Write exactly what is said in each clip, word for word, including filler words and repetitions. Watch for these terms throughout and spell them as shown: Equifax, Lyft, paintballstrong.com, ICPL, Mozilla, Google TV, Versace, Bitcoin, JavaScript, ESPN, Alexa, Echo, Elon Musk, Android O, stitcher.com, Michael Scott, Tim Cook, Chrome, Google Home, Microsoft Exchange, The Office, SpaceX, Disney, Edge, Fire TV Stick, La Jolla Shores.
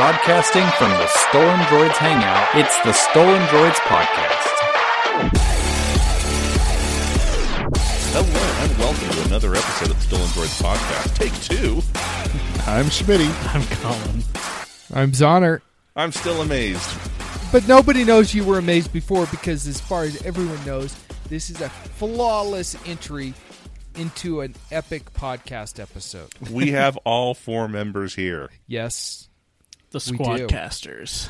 Broadcasting from the Stolen Droids Hangout, it's the Stolen Droids Podcast. Hello, and welcome to another episode of the Stolen Droids Podcast. Take two. I'm Schmitty. I'm Colin. I'm Zonner. I'm still amazed. But nobody knows you were amazed before because, as far as everyone knows, this is a flawless entry into an epic podcast episode. We have all four members here. Yes. The Squadcasters.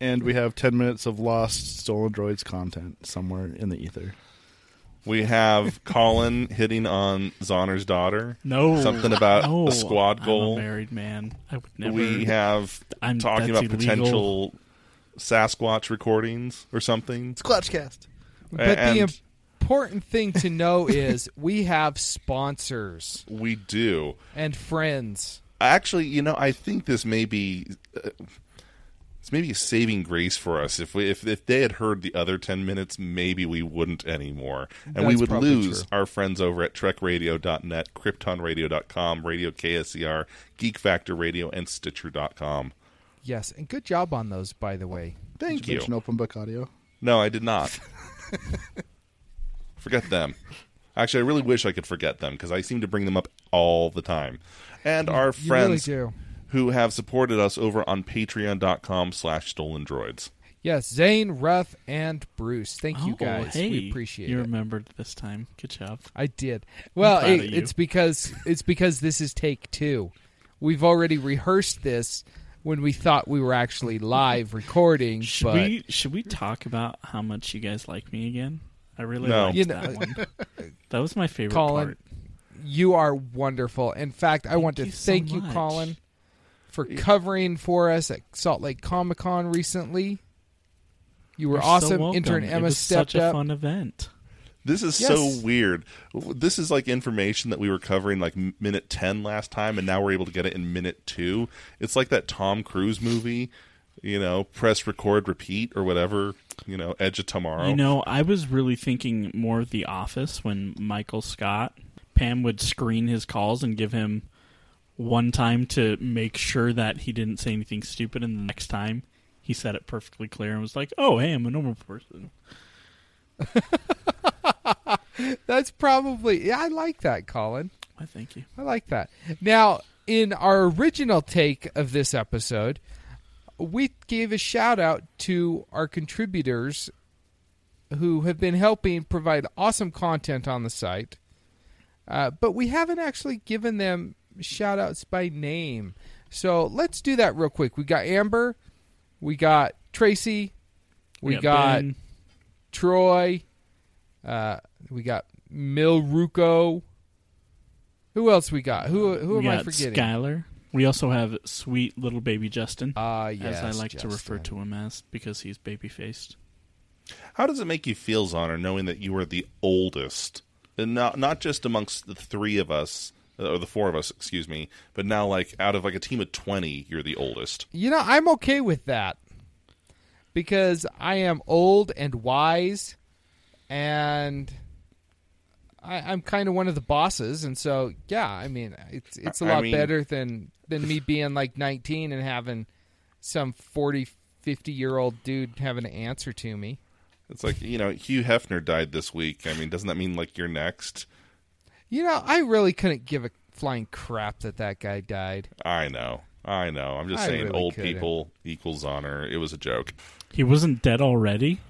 And we have ten minutes of lost Stolen Droids content somewhere in the ether. We have Colin hitting on Zonner's daughter. No. Something about no. a squad goal. I'm a married man. I would never. We have I'm, talking about illegal. Potential Sasquatch recordings or something. Squatchcast. But and the important thing to know is we have sponsors. We do. And friends. Actually, you know, I think this may be uh, it's maybe a saving grace for us. If we if, if they had heard the other ten minutes, maybe we wouldn't anymore, and That's we would lose true. Our friends over at trek radio dot net, krypton radio dot com, Radio K S E R, Geek Factor Radio, and stitcher dot com. Yes, and good job on those, by the way. Thank did you. you. Mention Open Book Audio? No, I did not. Forget them. Actually, I really wish I could forget them because I seem to bring them up all the time. And you, our friends really who have supported us over on patreon dot com slash stolen droids. Yes, Zane, Ruff, and Bruce. Thank oh, you guys. Hey, we appreciate you it. You remembered this time. Good job. I did. Well, it, it's because it's because this is take two. We've already rehearsed this when we thought we were actually live recording. Should, but... we, should we talk about how much you guys like me again? I really no. liked you know, that one. That was my favorite Colin, part. You are wonderful. In fact, I thank want to you thank so you, much. Colin, for covering for us at Salt Lake Comic Con recently. You were You're awesome. So Intern Emma it was stepped such a up. Fun event. This is yes. so weird. This is like information that we were covering like minute ten last time, and now we're able to get it in minute two. It's like that Tom Cruise movie, you know, press record, repeat, or whatever. You know, Edge of Tomorrow. You know, I was really thinking more of The Office when Michael Scott. Pam would screen his calls and give him one time to make sure that he didn't say anything stupid, and the next time he said it perfectly clear and was like, oh, hey, I'm a normal person. That's probably... Yeah, I like that, Colin. Why, thank you. I like that. Now, in our original take of this episode, we gave a shout-out to our contributors who have been helping provide awesome content on the site. Uh, but we haven't actually given them shout-outs by name. So let's do that real quick. We got Amber. We got Tracy. We yeah, got Ben. Troy. Uh, we got Milruko. Who else we got? Who who am we got I forgetting? Skylar. We also have sweet little baby Justin, uh, yes, as I like Justin. to refer to him as, because he's baby-faced. How does it make you feel, Zonner, knowing that you are the oldest? And not not just amongst the three of us, or the four of us, excuse me, but now like out of like a team of twenty, you're the oldest. You know, I'm okay with that because I am old and wise, and I, I'm kind of one of the bosses. And so, yeah, I mean, it's it's a lot I mean, better than, than me being like nineteen and having some forty, fifty-year-old dude having to answer to me. It's like, you know, Hugh Hefner died this week. I mean, doesn't that mean, like, you're next? You know, I really couldn't give a flying crap that that guy died. I know. I know. I'm just I saying really old couldn't. People equals honor. It was a joke. He wasn't dead already?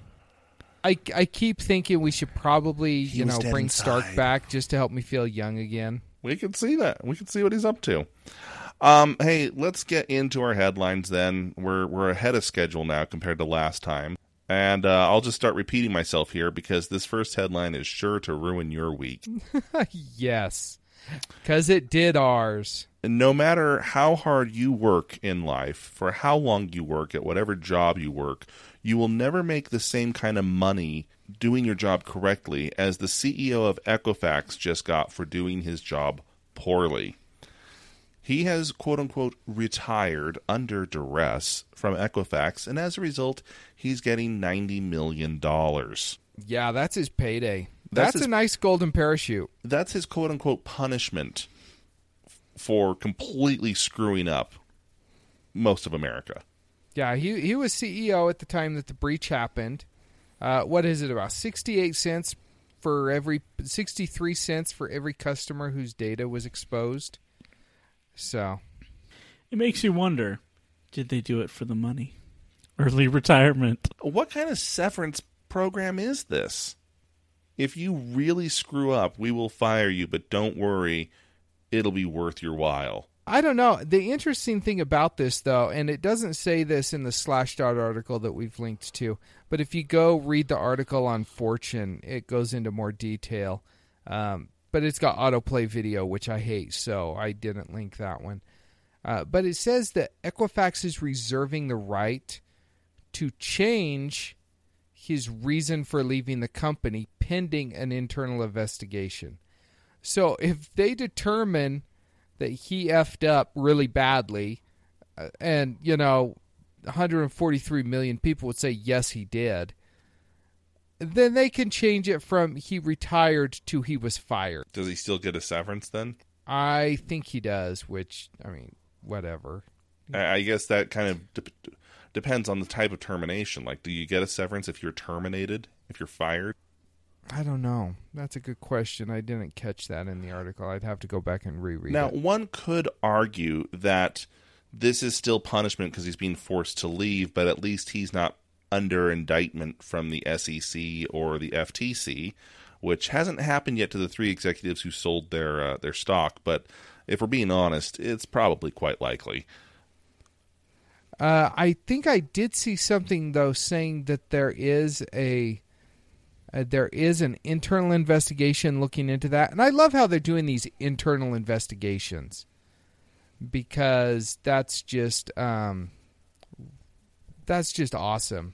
I, I keep thinking we should probably, he you know, bring inside. Stark back just to help me feel young again. We can see that. We can see what he's up to. Um, hey, let's get into our headlines then. We're we're ahead of schedule now compared to last time. And uh, I'll just start repeating myself here because this first headline is sure to ruin your week. Yes, because it did ours. And no matter how hard you work in life, for how long you work, at whatever job you work, you will never make the same kind of money doing your job correctly as the C E O of Equifax just got for doing his job poorly. He has, quote-unquote, retired under duress from Equifax, and as a result, he's getting ninety million dollars. Yeah, that's his payday. That's, that's his, a nice golden parachute. That's his, quote-unquote, punishment for completely screwing up. most of America. Yeah, he he was C E O at the time that the breach happened. Uh, what is it about sixty-eight cents for every sixty-three cents for every customer whose data was exposed? So it makes you wonder, did they do it for the money? Early retirement. What kind of severance program is this? If you really screw up, we will fire you, but don't worry, it'll be worth your while. I don't know. The interesting thing about this, though, and it doesn't say this in the Slashdot article that we've linked to, but if you go read the article on Fortune, it goes into more detail. Um, but it's got autoplay video, which I hate, so I didn't link that one. Uh, but it says that Equifax is reserving the right to change his reason for leaving the company pending an internal investigation. So if they determine that he effed up really badly, uh, and, you know, one hundred forty-three million people would say, yes, he did, then they can change it from he retired to he was fired. Does he still get a severance then? I think he does, which, I mean, whatever. I guess that kind of de- depends on the type of termination. Like, do you get a severance if you're terminated, if you're fired? I don't know. That's a good question. I didn't catch that in the article. I'd have to go back and reread now, it. Now, one could argue that this is still punishment because he's being forced to leave, but at least he's not under indictment from the S E C or the F T C, which hasn't happened yet to the three executives who sold their uh, their stock. But if we're being honest, it's probably quite likely. Uh, I think I did see something, though, saying that there is a... Uh, there is an internal investigation looking into that. And I love how they're doing these internal investigations, because that's just um, that's just awesome.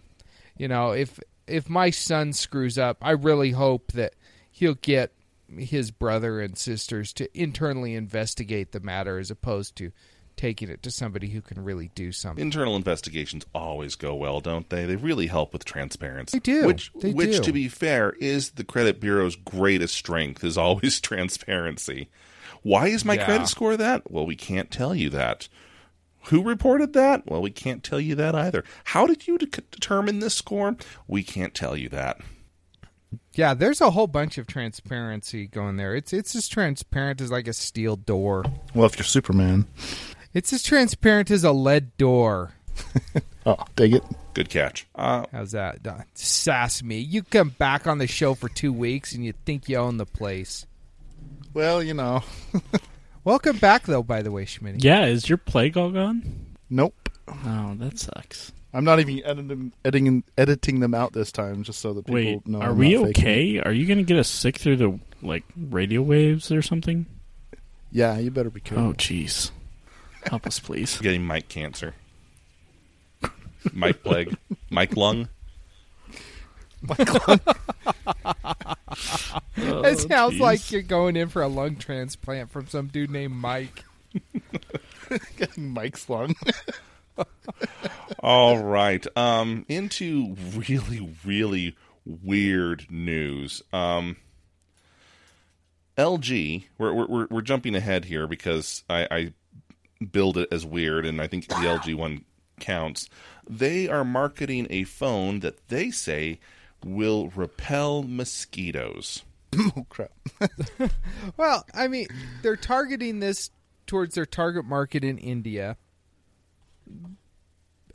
You know, if if my son screws up, I really hope that he'll get his brother and sisters to internally investigate the matter as opposed to taking it to somebody who can really do something. Internal investigations always go well, don't they? They really help with transparency. They do. Which, they which do. To be fair, is the credit bureau's greatest strength, is always transparency. Why is my yeah. credit score that? Well, we can't tell you that. Who reported that? Well, we can't tell you that either. How did you de- determine this score? We can't tell you that. Yeah, there's a whole bunch of transparency going there. It's, it's as transparent as like a steel door. Well, if you're Superman... It's as transparent as a lead door. Oh, dig it. Good catch. Uh, How's that? Don't sass me. You come back on the show for two weeks and you think you own the place. Well, you know. Welcome back, though, by the way, Schmitty. Yeah, is your plague all gone? Nope. Oh, that sucks. I'm not even editing, editing, editing them out this time, just so that people Wait, know. Are I'm we okay? Faking. Are you going to get us sick through the like radio waves or something? Yeah, you better be careful. Oh, jeez. Help us, please. Getting Mike cancer. Mike plague. Mike lung. Mike lung. Oh, it sounds geez. like you're going in for a lung transplant from some dude named Mike. Getting Mike's lung. All right. Um, into really, really weird news. Um... L G, we're we're we're jumping ahead here because I, I build it as weird, and I think the L G one counts. They are marketing a phone that they say will repel mosquitoes. Oh, crap. Well, I mean, they're targeting this towards their target market in India.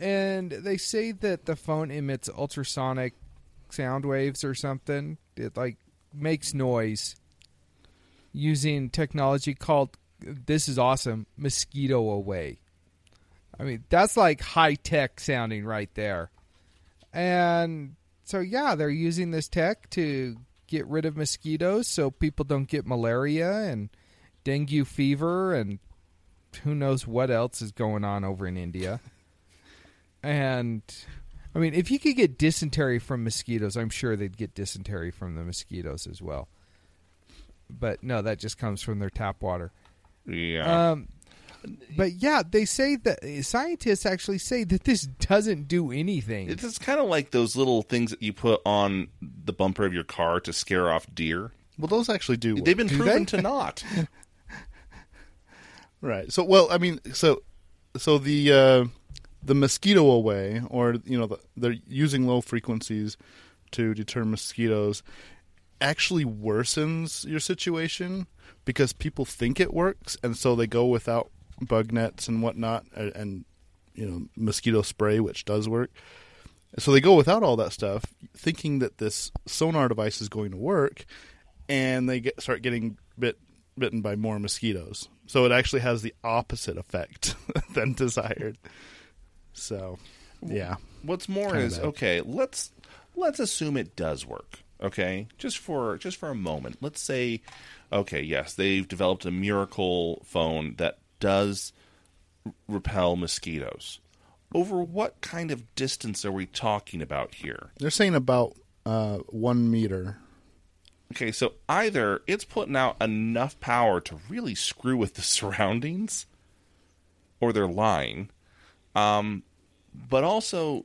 And they say that the phone emits ultrasonic sound waves or something. It, like, makes noise using technology called... This is awesome. Mosquito away. I mean, that's like high tech sounding right there. And so, yeah, they're using this tech to get rid of mosquitoes so people don't get malaria and dengue fever and who knows what else is going on over in India. And I mean, if you could get dysentery from mosquitoes, I'm sure they'd get dysentery from the mosquitoes as well. But no, that just comes from their tap water. Yeah. Um, but yeah, they say that scientists actually say that this doesn't do anything. It's kind of like those little things that you put on the bumper of your car to scare off deer. Well, those actually do work. They've been do proven they? to not. Right. So, well, I mean, so so the uh, the mosquito away, or you know, the, they're using low frequencies to deter mosquitoes, actually worsens your situation because people think it works, and so they go without bug nets and whatnot, and, and you know, mosquito spray, which does work. So they go without all that stuff, thinking that this sonar device is going to work, and they get, start getting bit bitten by more mosquitoes. So it actually has the opposite effect than desired. So, yeah. What's more is bad. okay. Let's let's assume it does work. Okay, just for just for a moment. Let's say, okay, yes, they've developed a miracle phone that does repel mosquitoes. Over what kind of distance are we talking about here? They're saying about uh, one meter. Okay, so either it's putting out enough power to really screw with the surroundings, or they're lying. Um, but also,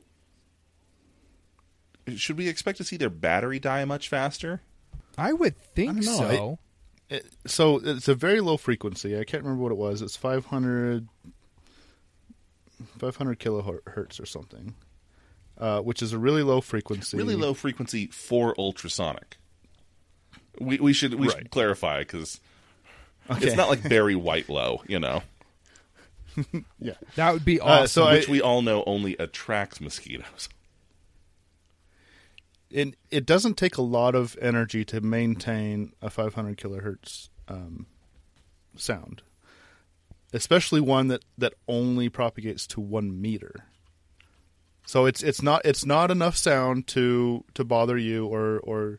should we expect to see their battery die much faster? I would think I don't know. so. I, it, so it's a very low frequency. I can't remember what it was. It's five hundred... five hundred kilohertz or something, uh, which is a really low frequency. Really low frequency for ultrasonic. We we should we right. should clarify, because okay. it's not like Barry White-low, you know. Yeah, that would be awesome. Uh, so which I, we all know only attracts mosquitoes. It it doesn't take a lot of energy to maintain a five hundred kilohertz um, sound. Especially one that, that only propagates to one meter, so it's it's not it's not enough sound to to bother you or or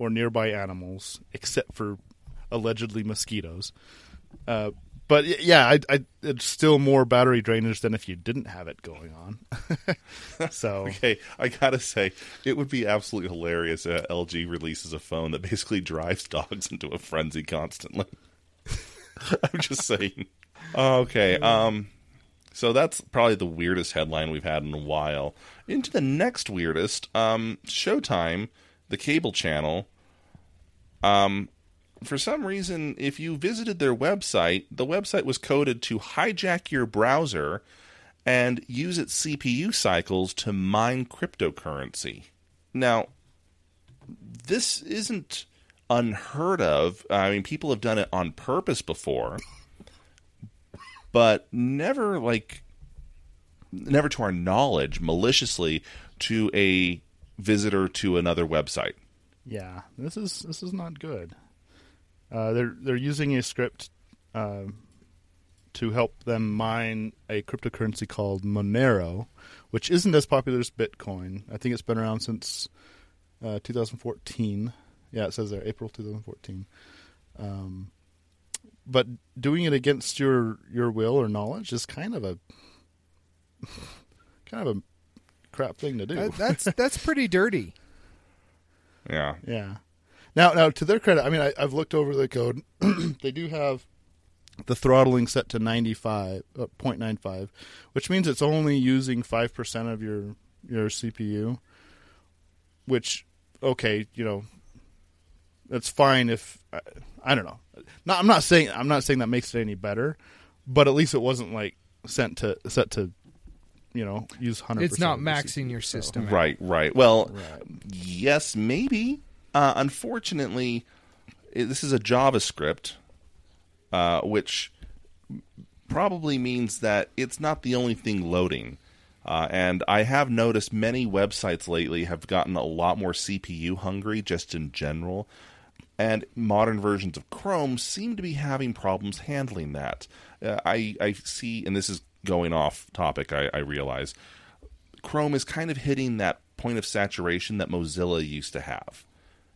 or nearby animals, except for allegedly mosquitoes. Uh, but yeah, I, I, it's still more battery drainage than if you didn't have it going on. So okay, I gotta say it would be absolutely hilarious if L G releases a phone that basically drives dogs into a frenzy constantly. I'm just saying. Okay, um, so that's probably the weirdest headline we've had in a while. Into the next weirdest, um, Showtime, the cable channel. Um, for some reason, if you visited their website, the website was coded to hijack your browser and use its C P U cycles to mine cryptocurrency. Now, this isn't unheard of. I mean, people have done it on purpose before. But never, like, never to our knowledge, maliciously to a visitor to another website. Yeah, this is this is not good. Uh, they're they're using a script uh, to help them mine a cryptocurrency called Monero, which isn't as popular as Bitcoin. I think it's been around since uh, twenty fourteen. Yeah, it says there April twenty fourteen. Um, But doing it against your, your will or knowledge is kind of a kind of a crap thing to do. That, that's that's pretty dirty. Yeah, yeah. Now, now to their credit, I mean, I, I've looked over the code. They do have the throttling set to ninety-five uh, point nine five, which means it's only using five percent of your your C P U. Which, okay, you know. That's fine if I, I don't know. Not, I'm not saying I'm not saying that makes it any better, but at least it wasn't like sent to set to, you know, use one hundred percent. It's not maxing C P U, your system, so. right? Right. Well, right. Yes, maybe. Uh, unfortunately, it, this is a JavaScript, uh, which probably means that it's not the only thing loading. Uh, and I have noticed many websites lately have gotten a lot more C P U hungry just in general. And modern versions of Chrome seem to be having problems handling that. Uh, I, I see, and this is going off topic, I, I realize, Chrome is kind of hitting that point of saturation that Mozilla used to have.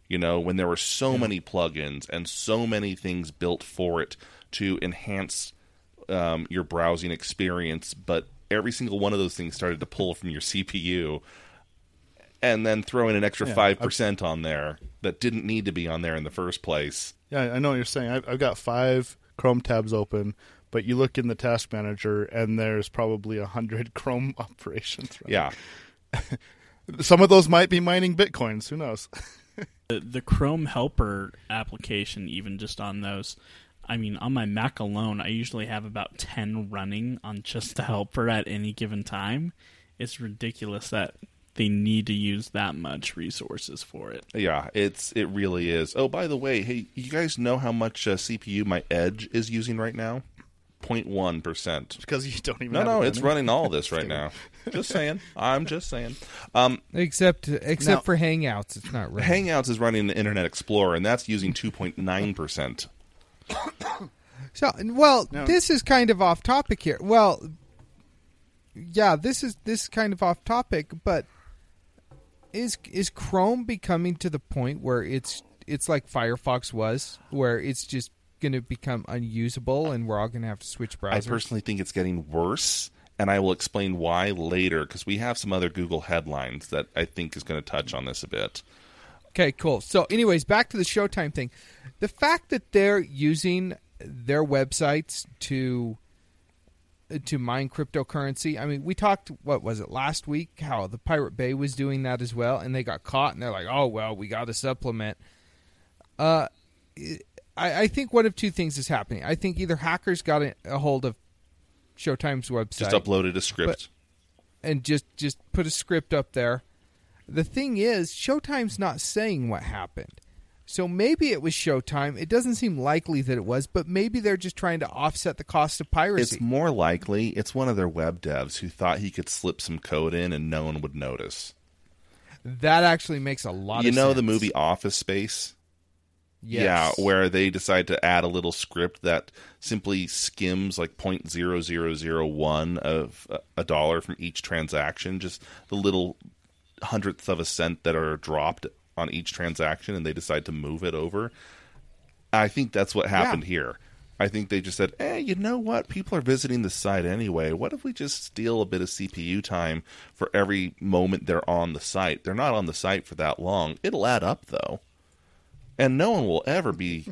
You know, when there were so yeah. many plugins and so many things built for it to enhance um, your browsing experience, but every single one of those things started to pull from your C P U, and then throw in an extra yeah, five percent I've, on there that didn't need to be on there in the first place. Yeah, I know what you're saying. I've, I've got five Chrome tabs open, but you look in the task manager, and there's probably one hundred Chrome operations. Right? Yeah. Some of those might be mining Bitcoins. Who knows? the, the Chrome helper application, even just on those, I mean, on my Mac alone, I usually have about ten running on just the helper at any given time. It's ridiculous that they need to use that much resources for it. Yeah, it's it really is. Oh, by the way, hey, you guys know how much uh, C P U my Edge is using right now? zero point one percent. Because you don't even. No, have no, it running. It's running all this right now. Just saying. I'm just saying. Um, except except now, for Hangouts, it's not running. Hangouts is running the Internet Explorer, and that's using two point nine percent. So, well, no. This is kind of off topic here. Well, yeah, this is this is kind of off topic, but is is Chrome becoming to the point where it's it's like Firefox was, where it's just going to become unusable and we're all going to have to switch browsers? I personally think it's getting worse, and I will explain why later, because we have some other Google headlines that I think is going to touch on this a bit. Okay, cool. So anyways, back to the Showtime thing. The fact that they're using their websites to to mine cryptocurrency, I mean, we talked, what was it, last week, how the Pirate Bay was doing that as well, and they got caught, and they're like, oh, well, we got to supplement. Uh, it, I, I think one of two things is happening. I think either hackers got a, a hold of Showtime's website. Just uploaded a script. But, and just, just put a script up there. The thing is, Showtime's not saying what happened. So maybe it was Showtime. It doesn't seem likely that it was, but maybe they're just trying to offset the cost of piracy. It's more likely it's one of their web devs who thought he could slip some code in and no one would notice. That actually makes a lot you of sense. You know the movie Office Space? Yes. Yeah, where they decide to add a little script that simply skims like zero point zero zero zero one of a dollar from each transaction, just the little hundredths of a cent that are dropped on each transaction, and they decide to move it over. I think that's what happened yeah. here. I think they just said, eh, you know what? People are visiting the site anyway. What if we just steal a bit of C P U time for every moment they're on the site? They're not on the site for that long. It'll add up, though. And no one will ever be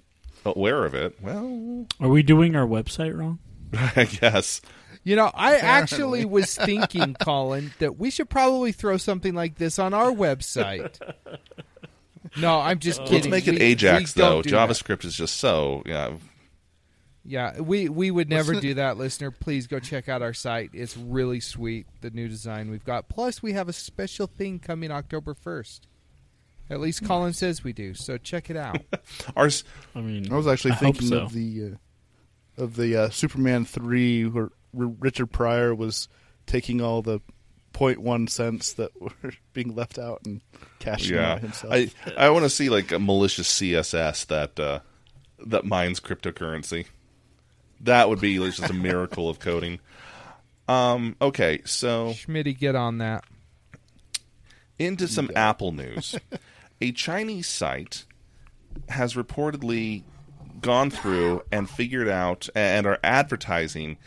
aware of it. Well, are we doing our website wrong? I guess. You know, I Apparently. actually was thinking, Colin, that we should probably throw something like this on our website. No, I'm just oh. kidding. Let's make it we, Ajax, we though. Do JavaScript that. Is just so... Yeah, yeah we, we would never What's do that, listener. Please go check out our site. It's really sweet, the new design we've got. Plus, we have a special thing coming October first. At least Colin says we do, so check it out. Ours, I mean, I was actually I thinking so. of the uh, of the uh, Superman three, where Richard Pryor was taking all the zero point one cents that were being left out and cashing yeah. out himself. I I want to see like a malicious C S S that uh, that mines cryptocurrency. That would be just a miracle of coding. Um. Okay, so Schmitty, get on that. Into some yeah. Apple news. A Chinese site has reportedly gone through and figured out and are advertising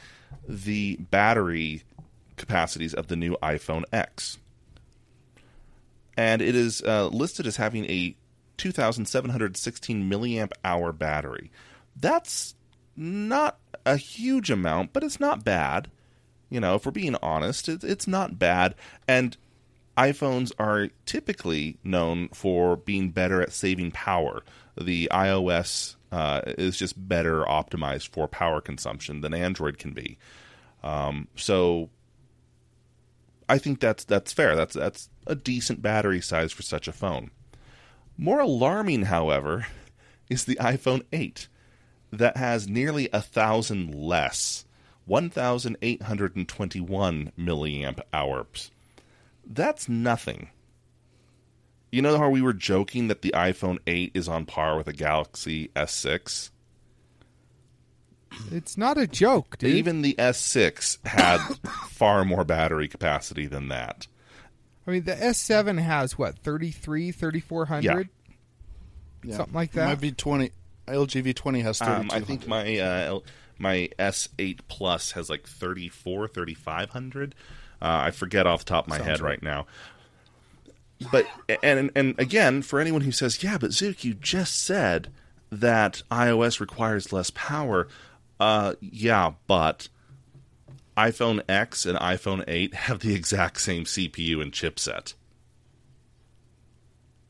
the battery capacities of the new iPhone X. And it is uh, listed as having a two thousand seven hundred sixteen milliamp hour battery. That's not a huge amount, but it's not bad. You know, if we're being honest, it, it's not bad. And iPhones are typically known for being better at saving power. The iOS uh, is just better optimized for power consumption than Android can be. Um, so I think that's that's fair. That's that's a decent battery size for such a phone. More alarming, however, is the iPhone eight that has nearly a thousand less, one thousand eight hundred twenty-one milliamp hours. That's nothing. You know how we were joking that the iPhone eight is on par with a Galaxy S six? It's not a joke, dude. Even the S six had far more battery capacity than that. I mean, the S seven has, what, thirty-three, thirty-four hundred? Yeah. yeah. Something like that? It might be twenty. L G V twenty has thirty-two hundred. Um, I think my, uh, L- my S eight Plus has like thirty-four, thirty-five hundred. Uh, I forget off the top of my Sounds head right. right now. But and and again, for anyone who says, yeah, but Zook, you just said that iOS requires less power. Uh, yeah, but iPhone X and iPhone eight have the exact same C P U and chipset.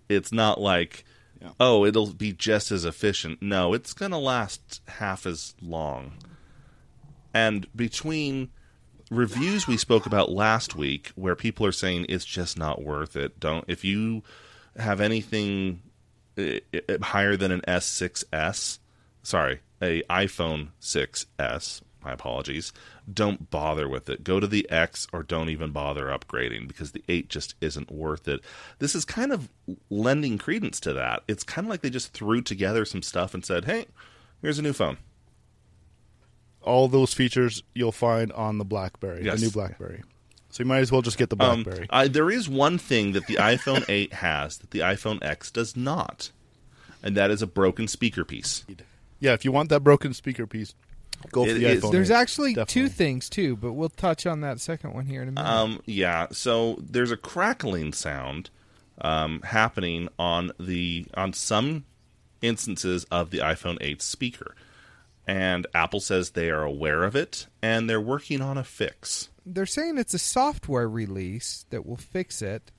It's not like Yeah. Oh, it'll be just as efficient. No, it's going to last half as long. And between reviews we spoke about last week, where people are saying it's just not worth it. Don't if you have anything higher than an S six S, sorry, a iPhone six S, my apologies, don't bother with it. Go to the X or don't even bother upgrading because the eight just isn't worth it. This is kind of lending credence to that. It's kind of like they just threw together some stuff and said, hey, here's a new phone. All those features you'll find on the BlackBerry, yes. The new BlackBerry. So you might as well just get the BlackBerry. Um, I, there is one thing that the iPhone eight has that the iPhone X does not, and that is a broken speaker piece. Yeah, if you want that broken speaker piece, go for the iPhone eight. There's actually two things, too, but we'll touch on that second one here in a minute. Um, yeah, so there's a crackling sound um, happening on the on some instances of the iPhone eight speaker. And Apple says they are aware of it, and they're working on a fix. They're saying it's a software release that will fix it.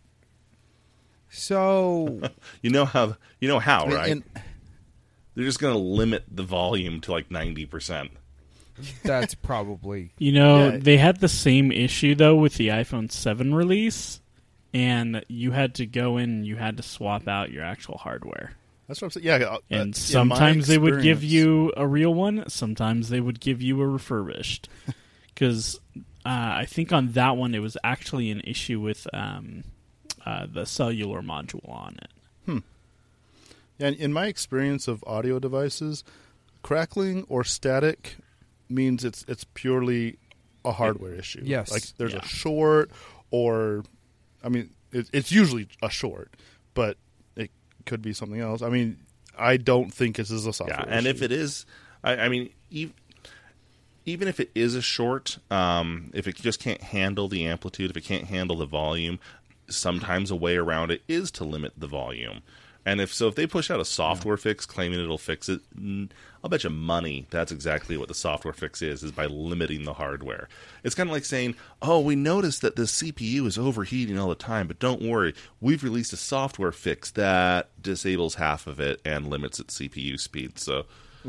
So you know how you know how, right? And, they're just going to limit the volume to like ninety percent. That's probably... You know, yeah. They had the same issue, though, with the iPhone seven release, and you had to go in and you had to swap out your actual hardware. That's what I'm saying. Yeah, uh, and sometimes they would give you a real one, sometimes they would give you a refurbished. Because uh, I think on that one, it was actually an issue with um, uh, the cellular module on it. Hmm. And in my experience of audio devices, crackling or static means it's it's purely a hardware issue. Yes. Like there's yeah. a short or, I mean, it, it's usually a short, but it could be something else. I mean, I don't think this is a software issue. Yeah, and issue. If it is, I, I mean, even, even if it is a short, um, if it just can't handle the amplitude, if it can't handle the volume, sometimes a way around it is to limit the volume. And if so, if they push out a software yeah. fix claiming it'll fix it, I'll bet you money that's exactly what the software fix is, is by limiting the hardware. It's kind of like saying, oh, we noticed that the C P U is overheating all the time, but don't worry. We've released a software fix that disables half of it and limits its C P U speed. So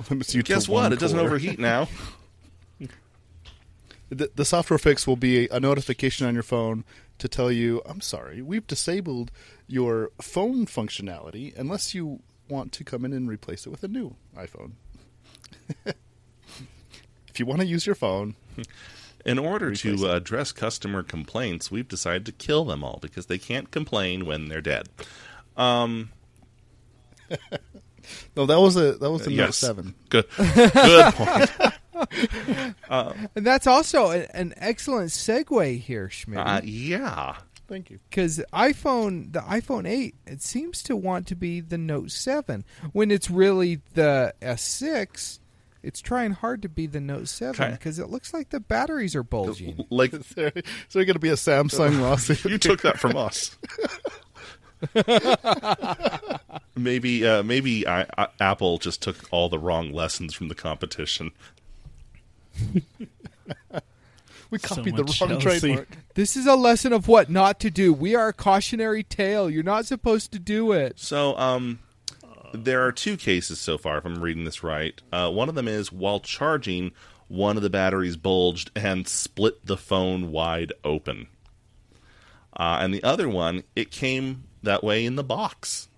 limits you guess what? It doesn't overheat now. the, the software fix will be a notification on your phone to tell you, I'm sorry, we've disabled your phone functionality unless you want to come in and replace it with a new iPhone. If you want to use your phone. In order to uh, address customer complaints, we've decided to kill them all because they can't complain when they're dead. Um, no, that was a that was the uh, Note yes. seven. Good, good point. Uh, and that's also a, an excellent segue here, Schmidt. Uh, yeah. Thank you. Because iPhone, the iPhone eight, it seems to want to be the Note seven. When it's really the S six, it's trying hard to be the Note seven because it looks like the batteries are bulging. Like, is there, is there going to be a Samsung lawsuit? You took that from us. maybe uh, maybe I, I, Apple just took all the wrong lessons from the competition. We copied so the wrong jealousy. Trademark. This is a lesson of what not to do. We are a cautionary tale. You're not supposed to do it. So um, there are two cases so far, if I'm reading this right. Uh, one of them is while charging, one of the batteries bulged and split the phone wide open. Uh, and the other one, it came that way in the box.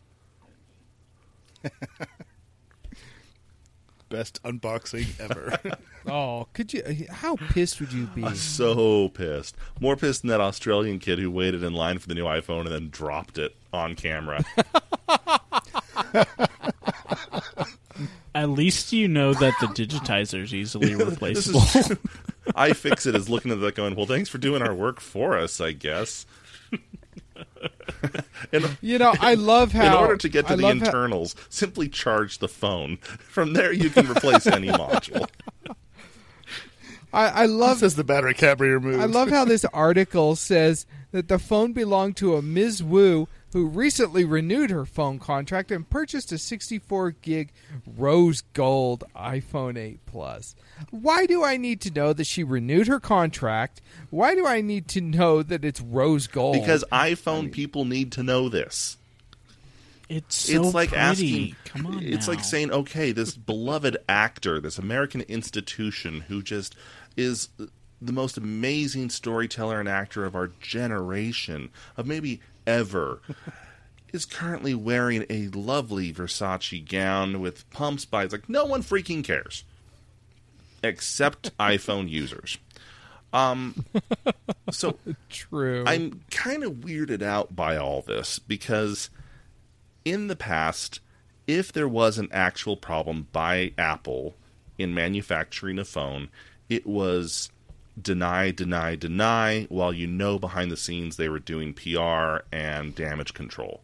Best unboxing ever. Oh, could you? How pissed would you be? I'm so pissed. More pissed than that Australian kid who waited in line for the new iPhone and then dropped it on camera. At least you know that the digitizer is easily replaceable. I fix it is looking at that going, well, thanks for doing our work for us, I guess. In, you know, I love how... In order to get to I the internals, how, simply charge the phone. From there, you can replace any module. I, I love... Says the battery cap removed. I love how this article says that the phone belonged to a Miz Wu who recently renewed her phone contract and purchased a sixty-four gig rose gold iPhone eight Plus. Why do I need to know that she renewed her contract? Why do I need to know that it's rose gold? Because iPhone I mean, people need to know this. It's so it's like pretty. Asking, Come on it's now. Like saying, okay, this beloved actor, this American institution who just is the most amazing storyteller and actor of our generation, of maybe ever, is currently wearing a lovely Versace gown with pumps by. It's like, no one freaking cares. Except iPhone users. Um, so true. I'm kind of weirded out by all this because in the past, if there was an actual problem by Apple in manufacturing a phone, it was deny, deny, deny, while you know behind the scenes they were doing P R and damage control.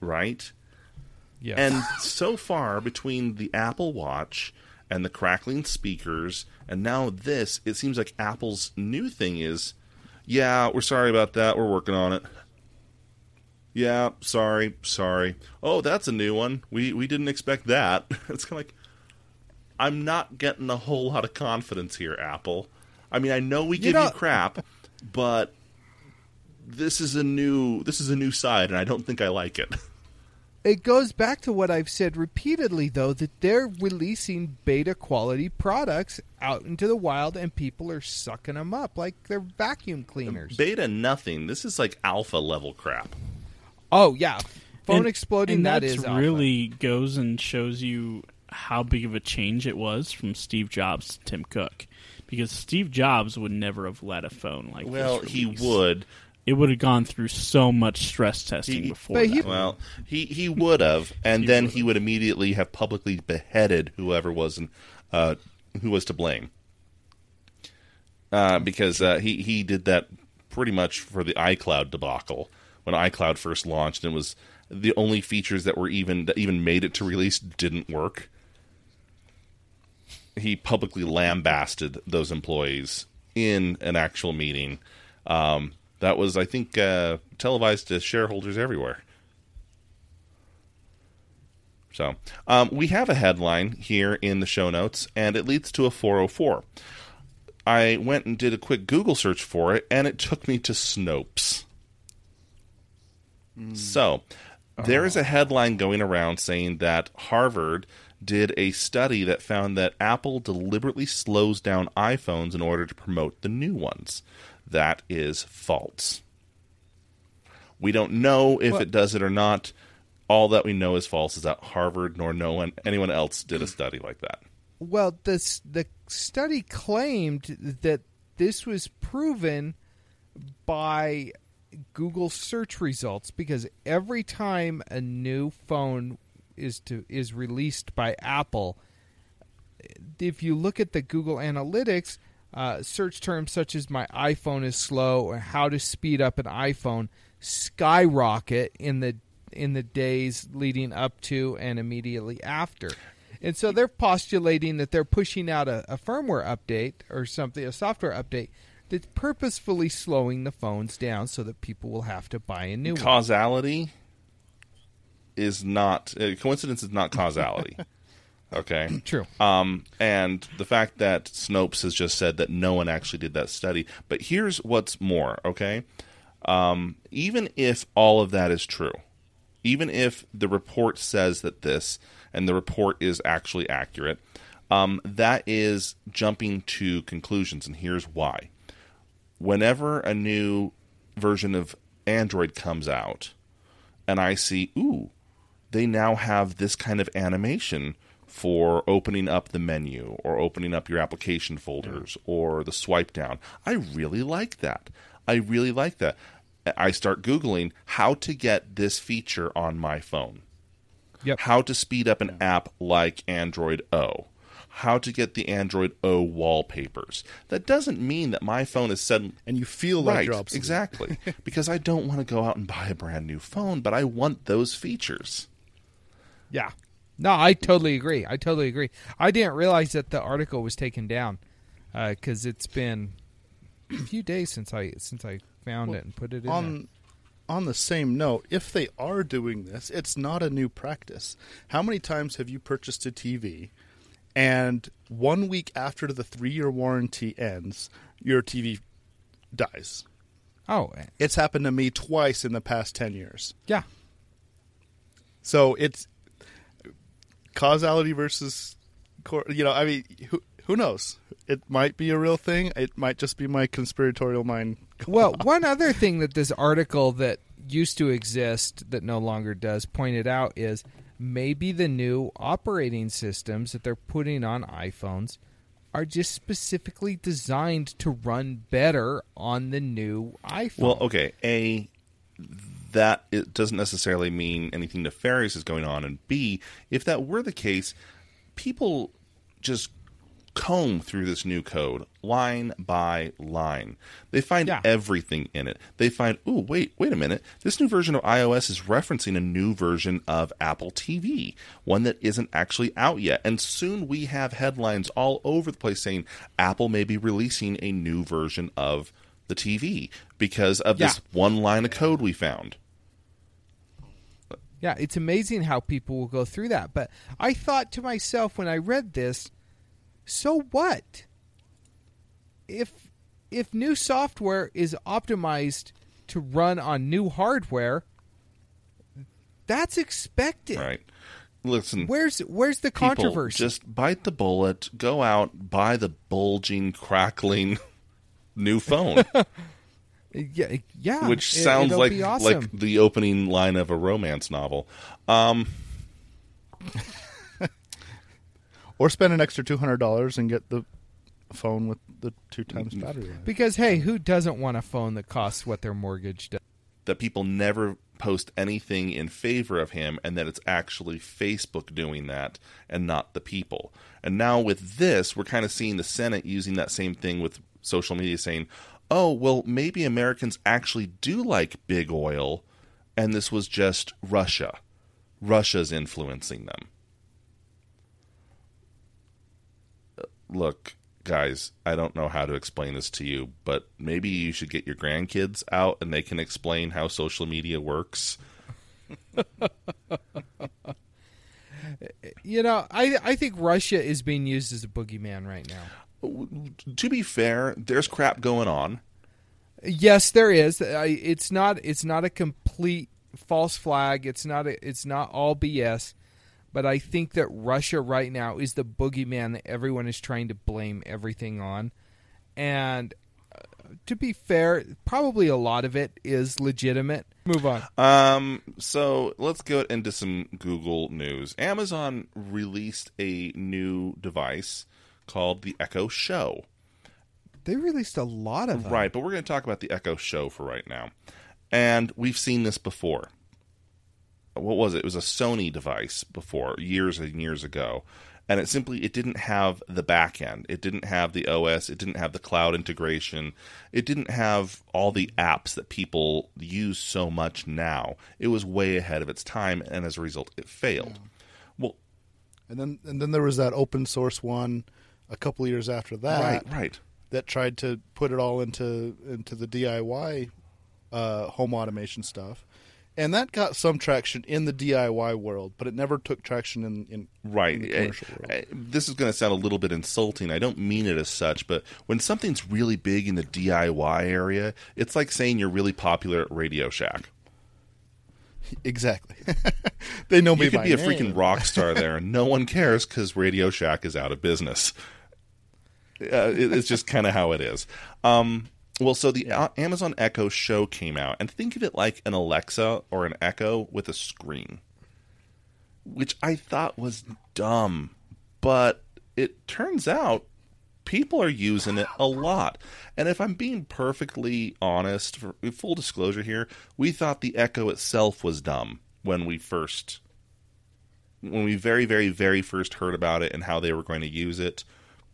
Right? Yeah. And so far, between the Apple Watch and the crackling speakers, and now this, it seems like Apple's new thing is, yeah, we're sorry about that, we're working on it. Yeah, sorry, sorry. Oh, that's a new one. We we didn't expect that. It's kind of like, I'm not getting a whole lot of confidence here, Apple. I mean, I know we give you, know- you crap, but this is a new this is a new side, and I don't think I like it. It goes back to what I've said repeatedly, though, that they're releasing beta-quality products out into the wild, and people are sucking them up like they're vacuum cleaners. Beta nothing. This is like alpha-level crap. Oh, yeah. Phone and, exploding, and that is alpha. Really goes and shows you how big of a change it was from Steve Jobs to Tim Cook, because Steve Jobs would never have let a phone like well, this release. Well, he would. It would have gone through so much stress testing he, before he, that. Well, he, he would have, and he then would've. he would immediately have publicly beheaded whoever was uh, who was to blame. Uh, because uh, he, he did that pretty much for the iCloud debacle, when iCloud first launched, and it was the only features that were even that even made it to release didn't work. He publicly lambasted those employees in an actual meeting. Um... That was, I think, uh, televised to shareholders everywhere. So, um, we have a headline here in the show notes, and it leads to a four oh four. I went and did a quick Google search for it, and it took me to Snopes. Mm. So, oh. There is a headline going around saying that Harvard did a study that found that Apple deliberately slows down iPhones in order to promote the new ones. That is false. We don't know if what? it does it or not. All that we know is false is that Harvard nor no one anyone else did a study like that. Well, this, the study claimed that this was proven by Google search results, because every time a new phone is to is released by Apple, if you look at the Google Analytics, Uh, search terms such as my iPhone is slow or how to speed up an iPhone skyrocket in the in the days leading up to and immediately after. And so they're postulating that they're pushing out a, a firmware update or something, a software update, that's purposefully slowing the phones down so that people will have to buy a new one. Causality is not uh, coincidence is not causality. Okay. True. Um, and the fact that Snopes has just said that no one actually did that study. But here's what's more, okay? Um, even if all of that is true, even if the report says that this and the report is actually accurate, um, that is jumping to conclusions. And here's why. Whenever a new version of Android comes out and I see, ooh, they now have this kind of animation for opening up the menu or opening up your application folders or the swipe down. I really like that. I really like that. I start Googling how to get this feature on my phone. Yep. How to speed up an app like Android O. How to get the Android O wallpapers. That doesn't mean that my phone is suddenly... And you feel like you're obsolete. Exactly. Because I don't want to go out and buy a brand new phone, but I want those features. Yeah. No, I totally agree. I totally agree. I didn't realize that the article was taken down, because uh, it's been a few days since I since I found well, it and put it in on, there. On the same note, if they are doing this, it's not a new practice. How many times have you purchased a T V, and one week after the three-year warranty ends, your T V dies? Oh. It's happened to me twice in the past ten years. Yeah. So it's causality versus, you know, I mean, who, who knows? It might be a real thing. It might just be my conspiratorial mind. Well, on. One other thing that this article that used to exist that no longer does pointed out is maybe the new operating systems that they're putting on iPhones are just specifically designed to run better on the new iPhone. Well, okay, A, that it doesn't necessarily mean anything nefarious is going on, and B, if that were the case, people just comb through this new code line by line. They find yeah. everything in it. They find, oh, wait, wait a minute. This new version of iOS is referencing a new version of Apple T V, one that isn't actually out yet. And soon we have headlines all over the place saying Apple may be releasing a new version of the T V because of yeah. this one line of code we found. Yeah, it's amazing how people will go through that. But I thought to myself when I read this, so what? If if new software is optimized to run on new hardware, that's expected. Right. Listen. Where's where's the controversy? Just bite the bullet, go out, buy the bulging, crackling new phone. yeah, yeah. Which sounds it, like awesome. Like the opening line of a romance novel. Um Or spend an extra two hundred dollars and get the phone with the two times battery life. Because, hey, who doesn't want a phone that costs what their mortgage does? That people never post anything in favor of him, and that it's actually Facebook doing that and not the people. And now with this, we're kind of seeing the Senate using that same thing with social media saying, oh, well, maybe Americans actually do like big oil, and this was just Russia. Russia's influencing them. Look, guys, I don't know how to explain this to you, but maybe you should get your grandkids out and they can explain how social media works. You know, I I think Russia is being used as a boogeyman right now. To be fair, there's crap going on. Yes, there is. It's not it's not a complete false flag. It's not a, it's not all B S. But I think that Russia right now is the boogeyman that everyone is trying to blame everything on. And uh, to be fair, probably a lot of it is legitimate. Move on. Um, so let's go into some Google news. Amazon released a new device called the Echo Show. They released a lot of them. Right, but we're going to talk about the Echo Show for right now. And we've seen this before. What was it? It was a Sony device before, years and years ago. And it simply, it didn't have the back end. It didn't have the O S. It didn't have the cloud integration. It didn't have all the apps that people use so much now. It was way ahead of its time, and as a result, it failed. Yeah. Well, and then and then there was that open source one a couple of years after that. Right, right. That tried to put it all into, into the D I Y uh, home automation stuff. And that got some traction in the D I Y world, but it never took traction in, in, right. in the commercial I, world. I, this is going to sound a little bit insulting. I don't mean it as such, but when something's really big in the D I Y area, it's like saying you're really popular at Radio Shack. Exactly. They know me you by name. You could be a freaking rock star there, and no one cares because Radio Shack is out of business. Uh, it, it's just kind of how it is. Um Well, so the yeah. Amazon Echo Show came out, and think of it like an Alexa or an Echo with a screen, which I thought was dumb, but it turns out people are using it a lot. And if I'm being perfectly honest, for full disclosure here, we thought the Echo itself was dumb when we first, when we very, very, very first heard about it and how they were going to use it,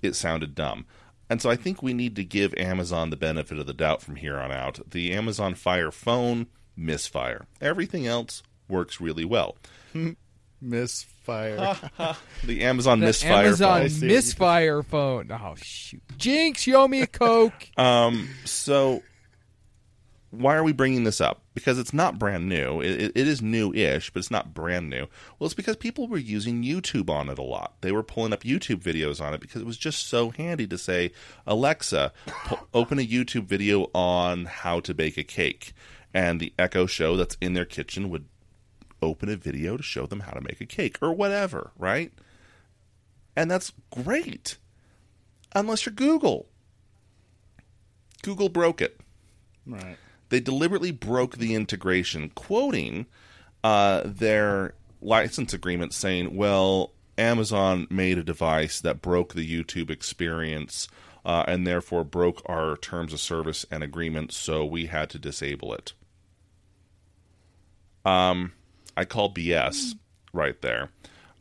it sounded dumb. And so I think we need to give Amazon the benefit of the doubt from here on out. The Amazon Fire phone, misfire. Everything else works really well. Misfire. The Amazon the misfire Amazon phone. misfire phone. Oh, shoot. Jinx, you owe me a Coke. um, so why are we bringing this up? Because it's not brand new. It, it is new-ish, but it's not brand new. Well, it's because people were using YouTube on it a lot. They were pulling up YouTube videos on it because it was just so handy to say, Alexa, pu- open a YouTube video on how to bake a cake. And the Echo Show that's in their kitchen would open a video to show them how to make a cake or whatever, right? And that's great. Unless you're Google. Google broke it. Right. They deliberately broke the integration, quoting uh, their license agreement saying, well, Amazon made a device that broke the YouTube experience uh, and therefore broke our terms of service and agreement, so we had to disable it. Um, I call B S right there.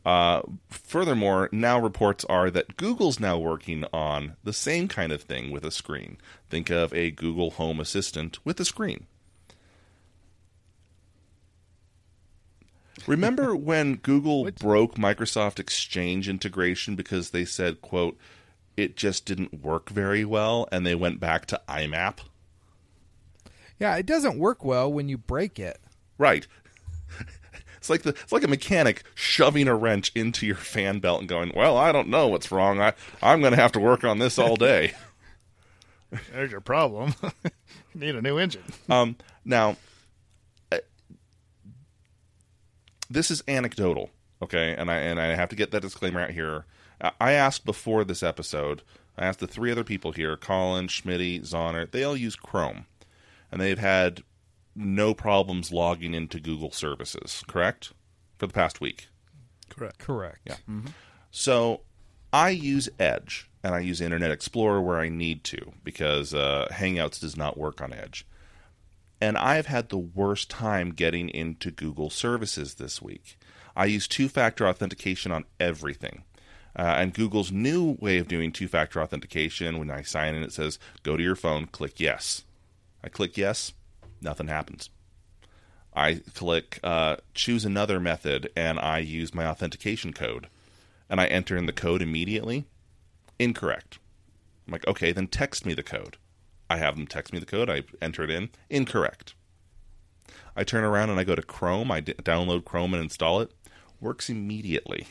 Uh, furthermore, now reports are that Google's now working on the same kind of thing with a screen. Think of a Google Home Assistant with a screen. Remember when Google broke Microsoft Exchange integration because they said, quote, it just didn't work very well, and they went back to I M A P? Yeah, it doesn't work well when you break it. Right. It's like the it's like a mechanic shoving a wrench into your fan belt and going, well, I don't know what's wrong. I, I'm going to have to work on this all day. There's your problem. You need a new engine. Um, now, uh, this is anecdotal, okay? And I and I have to get that disclaimer out here. I asked before this episode, I asked the three other people here, Colin, Schmitty, Zoner, they all use Chrome. And they've had no problems logging into Google services, correct? For the past week. Correct. Correct. Yeah. Mm-hmm. So I use Edge, and I use Internet Explorer where I need to, because uh, Hangouts does not work on Edge. And I've had the worst time getting into Google services this week. I use two-factor authentication on everything. Uh, and Google's new way of doing two-factor authentication, when I sign in, it says, go to your phone, click yes. I click yes. Nothing happens. I click uh, choose another method, and I use my authentication code. And I enter in the code immediately. Incorrect. I'm like, okay, then text me the code. I have them text me the code. I enter it in. Incorrect. I turn around and I go to Chrome. I d- download Chrome and install it. Works immediately.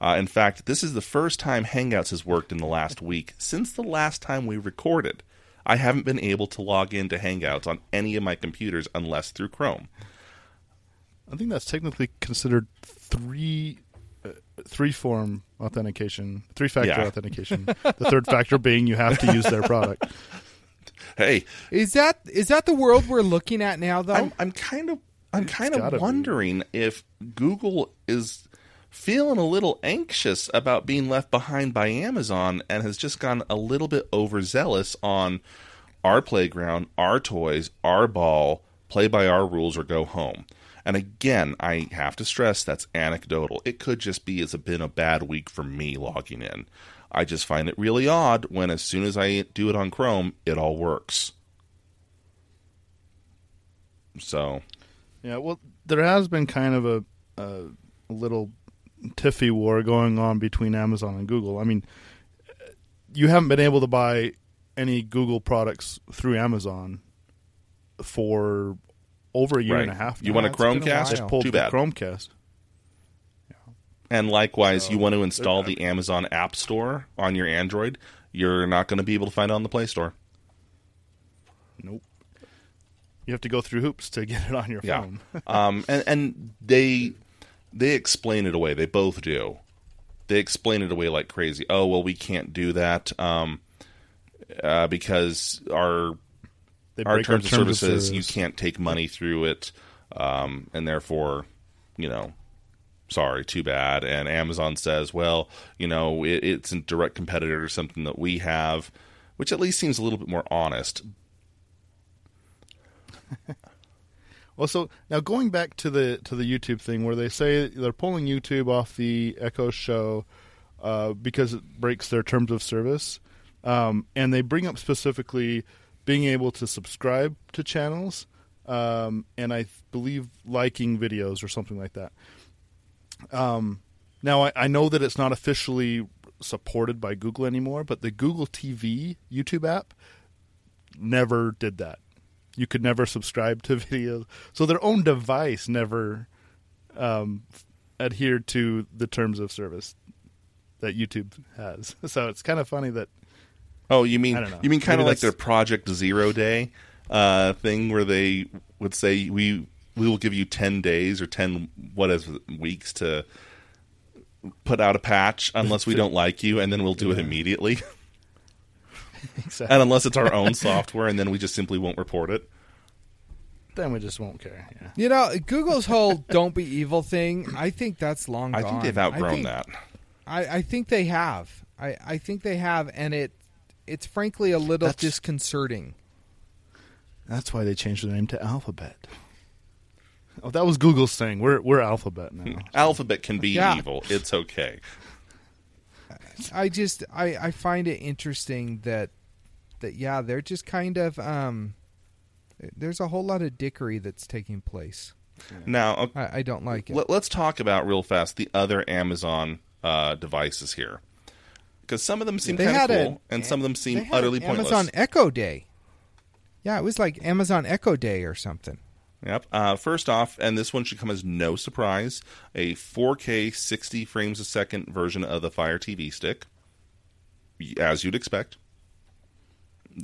Uh, in fact, this is the first time Hangouts has worked in the last week since the last time we recorded. I haven't been able to log into Hangouts on any of my computers unless through Chrome. I think that's technically considered three, uh, three-form authentication, three-factor yeah. authentication. The third factor being you have to use their product. Hey, is that is that the world we're looking at now? Though I'm, I'm kind of I'm it's kind of wondering be. if Google is feeling a little anxious about being left behind by Amazon and has just gone a little bit overzealous on our playground, our toys, our ball, play by our rules or go home. And again, I have to stress that's anecdotal. It could just be it's been a bad week for me logging in. I just find it really odd when as soon as I do it on Chrome, it all works. So. Yeah, well, there has been kind of a, a little Tiffy war going on between Amazon and Google. I mean, you haven't been able to buy any Google products through Amazon for over a year right. and a half now. You want a Chromecast? A Too bad. Chromecast. Yeah. And likewise, so, you want to install the Amazon App Store on your Android, you're not going to be able to find it on the Play Store. Nope. You have to go through hoops to get it on your yeah. phone. um, and, and they... They explain it away. They both do. They explain it away like crazy. Oh, well, we can't do that um, uh, because our they our terms, terms of services, service. You can't take money through it, um, and therefore, you know, sorry, too bad. And Amazon says, well, you know, it, it's a direct competitor or something that we have, which at least seems a little bit more honest. Well, so now going back to the to the YouTube thing where they say they're pulling YouTube off the Echo show uh, because it breaks their terms of service, um, and they bring up specifically being able to subscribe to channels um, and I believe liking videos or something like that. Um, now, I, I know that it's not officially supported by Google anymore, but the Google T V YouTube app never did that. You could never subscribe to videos. So their own device never um, adhered to the terms of service that YouTube has. So it's kind of funny that... Oh, you mean you mean kind Maybe of like their Project Zero Day uh, thing where they would say, we we will give you ten days or ten what is weeks to put out a patch unless we don't like you, and then we'll do yeah. it immediately. Exactly. And unless it's our own software, and then we just simply won't report it. Then we just won't care. Yeah. You know, Google's whole "don't be evil" thing. I think that's long gone. I think they've outgrown I think, that. I, I think they have. I, I think they have, and it it's frankly a little that's, disconcerting. That's why they changed their name to Alphabet. Oh, that was Google's thing. We're we're Alphabet now. So. Alphabet can be yeah. evil. It's okay. I just I, I find it interesting that that yeah they're just kind of um. There's a whole lot of dickery that's taking place. Yeah. Now, okay, I, I don't like it. Let's talk about real fast the other Amazon uh, devices here, because some of them seem kind of cool, a, and some of them seem utterly pointless. Amazon Echo Day. Yeah, it was like Amazon Echo Day or something. Yep. Uh, first off, and this one should come as no surprise, a four K sixty frames a second version of the Fire T V stick, as you'd expect.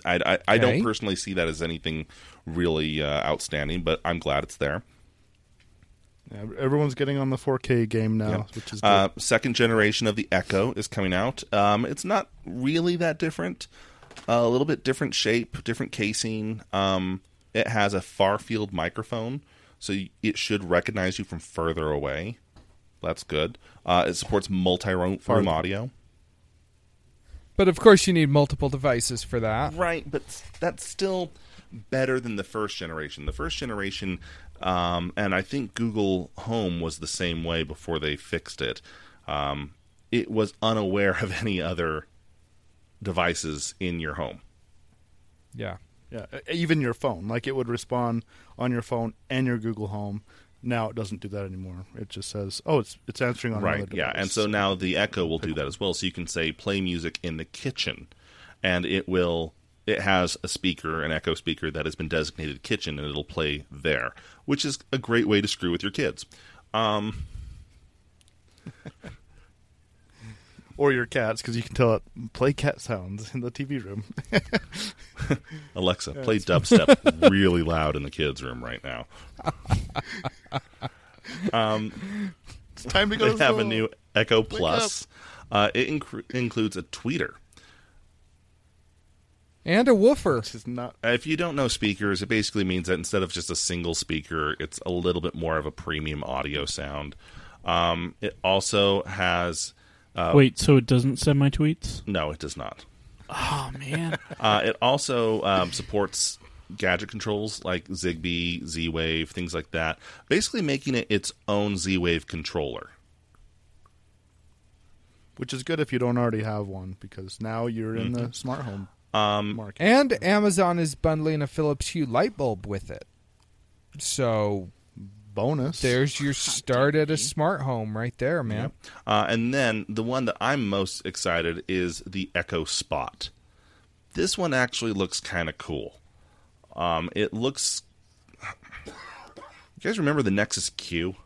I, I, okay. I don't personally see that as anything really uh, outstanding, but I'm glad it's there. Yeah, everyone's getting on the four K game now, yeah. which is good. Uh, second generation of the Echo is coming out. Um, it's not really that different. Uh, a little bit different shape, different casing. Um, it has a far-field microphone, so it should recognize you from further away. That's good. Uh, it supports multi-room Farther. audio. But, of course, you need multiple devices for that. Right, but that's still better than the first generation. The first generation, um, and I think Google Home was the same way before they fixed it. Um, it was unaware of any other devices in your home. Yeah. yeah, even your phone. Like, it would respond on your phone and your Google Home. Now it doesn't do that anymore. It just says, "Oh, it's it's answering on right, yeah." And so now the Echo will do that as well. So you can say, "Play music in the kitchen," and it will. It has a speaker, an Echo speaker that has been designated kitchen, and it'll play there, which is a great way to screw with your kids, um, or your cats, because you can tell it play cat sounds in the T V room. Alexa, play dubstep really loud in the kids' room right now. Um, it's time to go. They to have school. A new Echo Plus. Uh, it inc- includes a tweeter and a woofer. Which is not- if you don't know speakers, it basically means that instead of just a single speaker, it's a little bit more of a premium audio sound. Um, it also has. Uh, Wait, so it doesn't send my tweets? No, it does not. Oh man! uh, it also um, supports gadget controls like Zigbee, Z-Wave, things like that, basically making it its own Z-Wave controller. Which is good if you don't already have one, because now you're mm-hmm. in the smart home um, market. And Amazon is bundling a Philips Hue light bulb with it. So, bonus. There's your start at a smart home right there, man. Yep. Uh, and then the one that I'm most excited is the Echo Spot. This one actually looks kind of cool. Um, it looks. You guys remember the Nexus Q?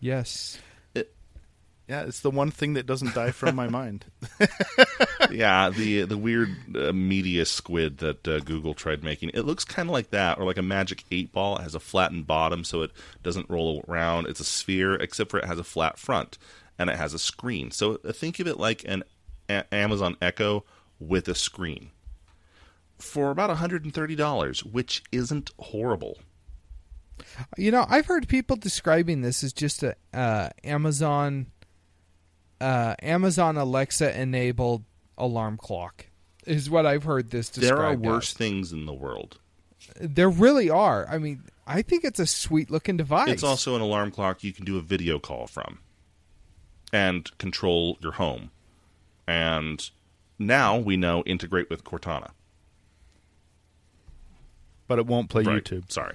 Yes. It... Yeah, it's the one thing that doesn't die from my mind. Yeah, the the weird uh, media squid that uh, Google tried making. It looks kind of like that, or like a Magic eight Ball. It has a flattened bottom, so it doesn't roll around. It's a sphere, except for it has a flat front, and it has a screen. So think of it like an a- Amazon Echo with a screen. For about one hundred thirty dollars, which isn't horrible. You know, I've heard people describing this as just a uh, Amazon uh, Amazon Alexa enabled alarm clock is what I've heard this described. There are worse as. things in the world. There really are. I mean, I think it's a sweet looking device. It's also an alarm clock you can do a video call from and control your home. And now we know integrate with Cortana. But it won't play right. YouTube. Sorry.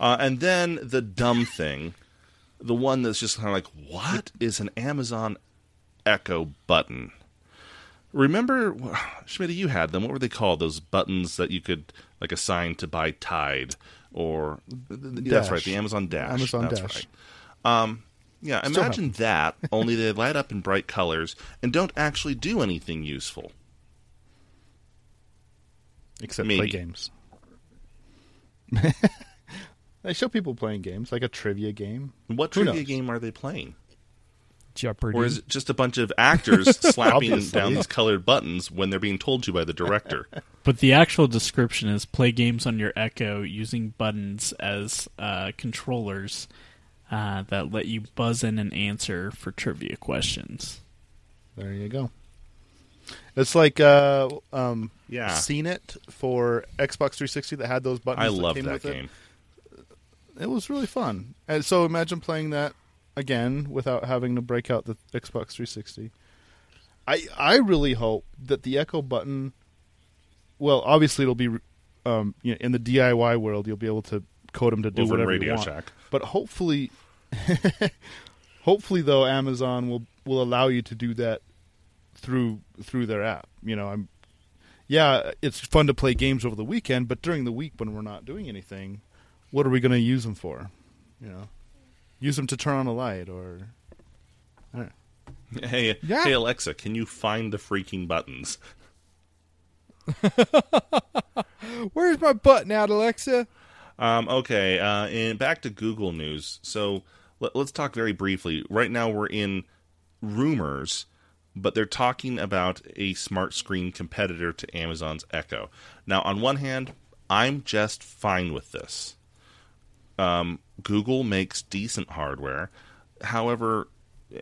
Uh, and then the dumb thing, the one that's just kind of like, what is an Amazon Echo button? Remember, Schmitty, you had them. What were they called? Those buttons that you could like assign to buy Tide or Dash. That's right, the Amazon Dash. Amazon that's Dash. Right. Um, yeah, Still imagine have. that, only they light up in bright colors and don't actually do anything useful. Except Maybe. play games. They show people playing games, like a trivia game. What trivia game are they playing? Jeopardy. Or is it just a bunch of actors slapping down these colored buttons when they're being told to by the director? But the actual description is play games on your Echo using buttons as uh, controllers uh, that let you buzz in and answer for trivia questions. There you go. It's like uh, um, yeah. Seen It for Xbox three sixty that had those buttons. I that love came that with game. It. it was really fun. And so imagine playing that again, without having to break out the Xbox three sixty. I I really hope that the Echo button, well, obviously it'll be, um, you know, in the D I Y world, you'll be able to code them to do Over whatever Radio you want. Shack. But hopefully, hopefully though, Amazon will, will allow you to do that through through their app. You know, I'm, yeah, it's fun to play games over the weekend, but during the week when we're not doing anything, what are we going to use them for? You know. Use them to turn on a light, or I don't know. Hey, yeah. hey Alexa, can you find the freaking buttons? Where's my button at, Alexa? Um, okay, uh, and back to Google News. So let, let's talk very briefly. Right now we're in rumors, but they're talking about a smart screen competitor to Amazon's Echo. Now, on one hand, I'm just fine with this. Um, Google makes decent hardware. However,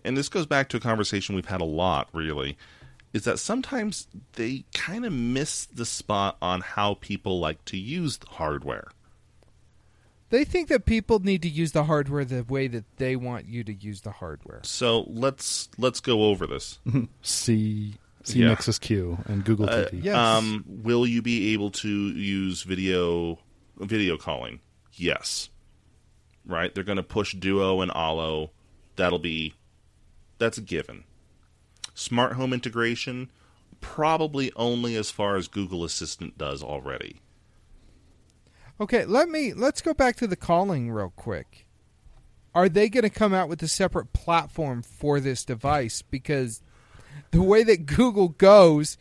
and this goes back to a conversation we've had a lot, really, is that sometimes they kind of miss the spot on how people like to use the hardware. They think that people need to use the hardware the way that they want you to use the hardware. So let's let's go over this. See, see yeah. Nexus Q and Google T V. Uh, yes. Um, will you be able to use video video calling? Yes. Right, they're going to push Duo and Allo. That'll be, that's a given. Smart home integration, probably only as far as Google Assistant does already. Okay, let me let's go back to the calling real quick. Are they going to come out with a separate platform for this device? Because the way that Google goes,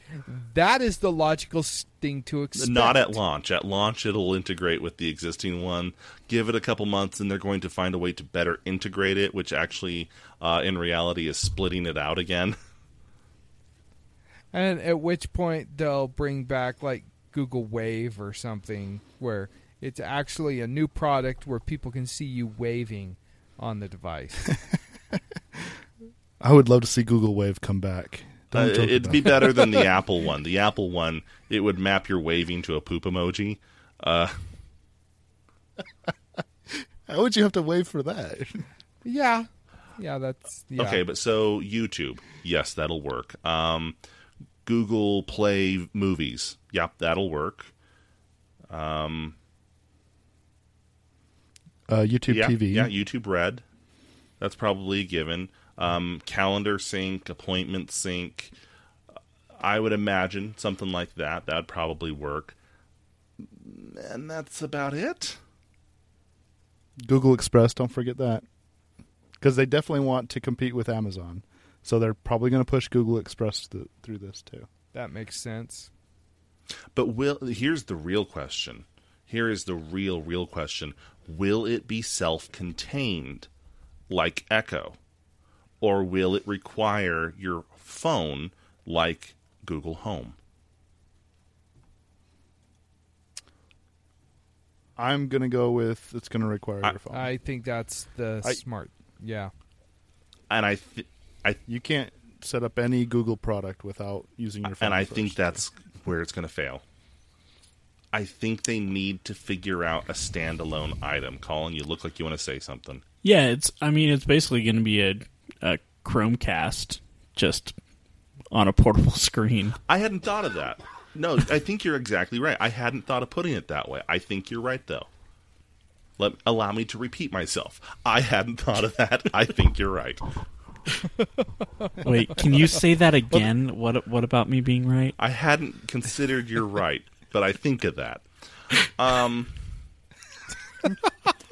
that is the logical thing to expect. Not at launch. At launch, it'll integrate with the existing one. Give it a couple months, and they're going to find a way to better integrate it, which actually, uh, in reality, is splitting it out again. And at which point, they'll bring back, like, Google Wave or something, where it's actually a new product where people can see you waving on the device. I would love to see Google Wave come back. Uh, it'd be better than the Apple one. The Apple one, it would map your waving to a poop emoji. Uh, How would you have to wave for that? Yeah. Yeah, that's... Yeah. Okay, but so YouTube. Yes, that'll work. Um, Google Play Movies. Yep, that'll work. Um, uh, YouTube yeah, T V. Yeah, YouTube Red. That's probably a given. Um, calendar sync, appointment sync, I would imagine something like that. That'd probably work. And that's about it. Google Express, don't forget that. Because they definitely want to compete with Amazon. So they're probably going to push Google Express th- through this too. That makes sense. But will here's the real question. Here is the real, real question. Will it be self-contained like Echo? Or will it require your phone like Google Home? I'm going to go with it's going to require I, your phone. I think that's the I, smart. Yeah. And I th- I you can't set up any Google product without using your phone. And I first. think that's where it's going to fail. I think they need to figure out a standalone item. Colin, you look like you want to say something. Yeah, it's I mean it's basically going to be a a Chromecast just on a portable screen. I hadn't thought of that. No, I think you're exactly right. I hadn't thought of putting it that way. I think you're right, though. Let allow me to repeat myself. I hadn't thought of that. I think you're right. Wait, can you say that again? What What about me being right? I hadn't considered you're right, but I think of that. Um...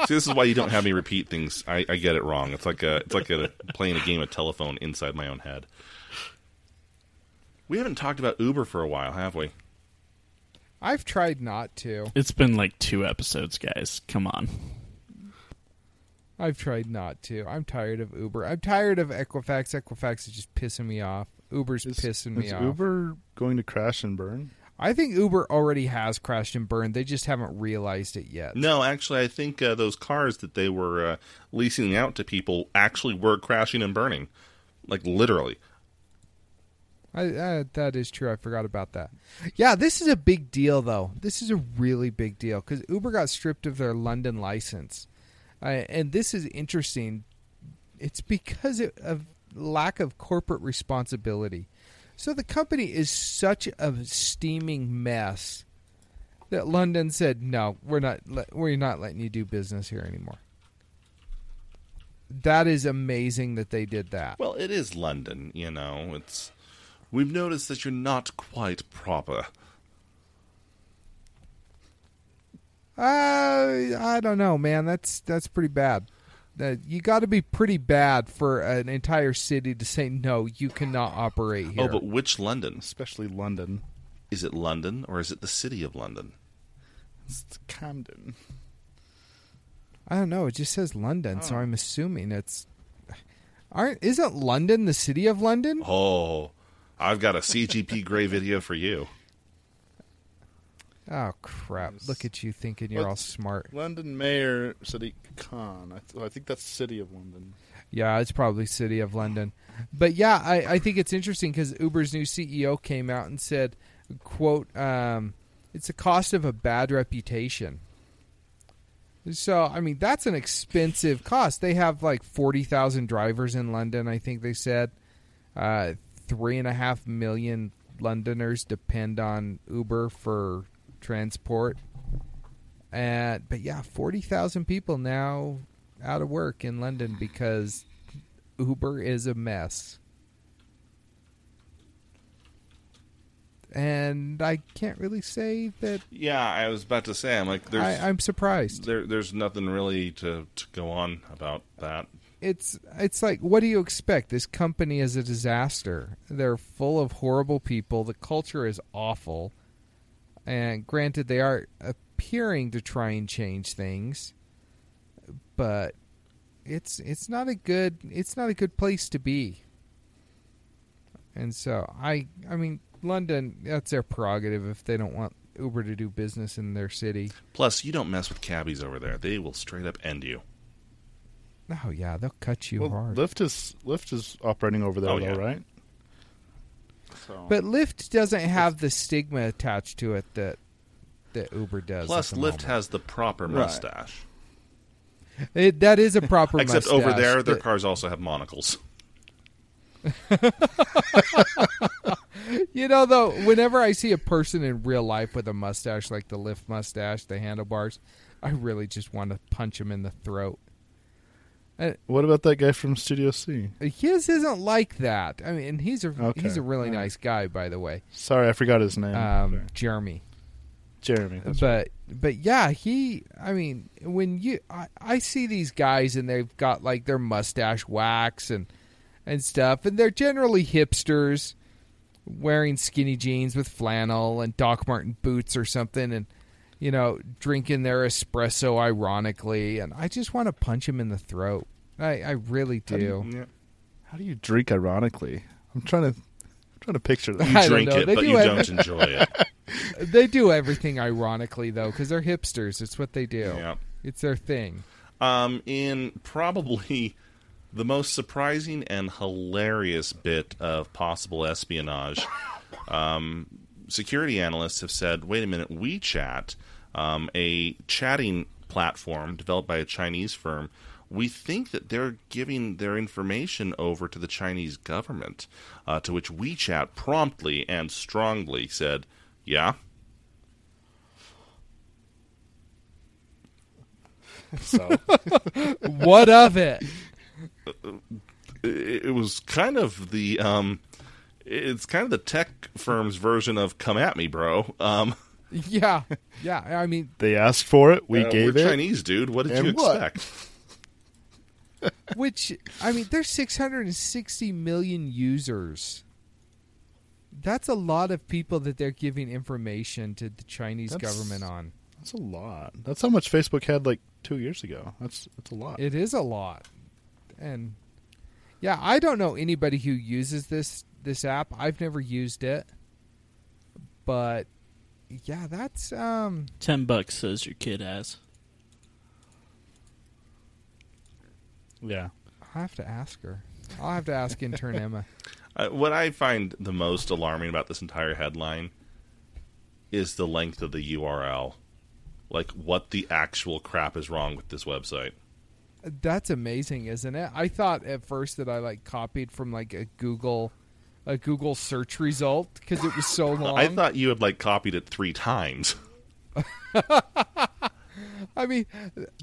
See, this is why you don't have me repeat things. I, I get it wrong. It's like a, it's like a, playing a game of telephone inside my own head. We haven't talked about Uber for a while, have we? I've tried not to. It's been like two episodes, guys. Come on. I've tried not to. I'm tired of Uber. I'm tired of Equifax. Equifax is just pissing me off. Uber's is, pissing me is off. Is Uber going to crash and burn? I think Uber already has crashed and burned. They just haven't realized it yet. No, actually, I think uh, those cars that they were uh, leasing out to people actually were crashing and burning. Like, literally. I, I, that is true. I forgot about that. Yeah, this is a big deal, though. This is a really big deal because Uber got stripped of their London license. Uh, and this is interesting. It's because of lack of corporate responsibility. So the company is such a steaming mess that London said, "No, we're not. We're not letting you do business here anymore." That is amazing that they did that. Well, it is London, you know. It's we've noticed that you're not quite proper. Uh, I don't know, man. That's that's pretty bad. Uh, you got to be pretty bad for an entire city to say, no, you cannot operate here. Oh, but which London? Especially London. Is it London or is it the city of London? It's Camden. I don't know. It just says London, oh. so I'm assuming it's... Aren't, isn't London the city of London? Oh, I've got a C G P Grey video for you. Oh, crap. Look at you thinking you're well, all smart. London Mayor Sadiq Khan. I, th- I think that's City of London. Yeah, it's probably City of London. But yeah, I, I think it's interesting because Uber's new C E O came out and said, quote, um, it's the cost of a bad reputation. So, I mean, that's an expensive cost. They have like forty thousand drivers in London, I think they said. Uh, three and a half million Londoners depend on Uber for... transport, and but yeah, forty thousand people now out of work in London because Uber is a mess, and I can't really say that. Yeah, I was about to say, I'm like, there's, I, I'm surprised. There, there's nothing really to, to go on about that. It's it's like, what do you expect? This company is a disaster. They're full of horrible people. The culture is awful. And granted, they are appearing to try and change things, but it's it's not a good it's not a good place to be. And so I I mean, London, that's their prerogative if they don't want Uber to do business in their city. Plus, you don't mess with cabbies over there; they will straight up end you. Oh yeah, they'll cut you well, hard. Lyft is Lyft is operating over there, oh, though, yeah. right? So. But Lyft doesn't have the stigma attached to it that that Uber does. Plus, Lyft moment. has the proper mustache. Right. It, that is a proper Except mustache. Except over there, their cars also have monocles. You know, though, whenever I see a person in real life with a mustache, like the Lyft mustache, the handlebars, I really just want to punch him in the throat. Uh, what about that guy from Studio C? His isn't like that. I mean, and he's a okay. he's a really nice guy, by the way. Sorry, I forgot his name. Um, Jeremy. Jeremy. But right. but yeah, he. I mean, when you I, I see these guys and they've got like their mustache wax and and stuff, and they're generally hipsters wearing skinny jeans with flannel and Doc Marten boots or something, and. You know, drinking their espresso ironically, and I just want to punch him in the throat. I, I really do. How do, you, yeah. How do you drink ironically? I'm trying to I'm trying to picture that. You I drink it, they but you every- don't enjoy it. They do everything ironically, though, because they're hipsters. It's what they do. Yeah. It's their thing. Um, in probably the most surprising and hilarious bit of possible espionage, um, security analysts have said, wait a minute, WeChat, um, a chatting platform developed by a Chinese firm, we think that they're giving their information over to the Chinese government, uh, to which WeChat promptly and strongly said, yeah. So, what of it? It was kind of the... Um, It's kind of the tech firm's version of "Come at me, bro." Um, yeah, yeah. I mean, they asked for it. We uh, gave we're it. Chinese dude. What did and you expect? Which I mean, there's six hundred sixty million users. That's a lot of people that they're giving information to the Chinese That's, government on. That's a lot. That's how much Facebook had like two years ago. That's that's a lot. It is a lot. And yeah, I don't know anybody who uses this this app. I've never used it. But yeah, that's um ten bucks says your kid has. Yeah. I have to ask her. I'll have to ask intern Emma. Uh, what I find the most alarming about this entire headline is the length of the U R L. Like, what the actual crap is wrong with this website? That's amazing, isn't it? I thought at first that I like copied from like a Google, a Google search result because it was so long. I thought you had like copied it three times. I mean,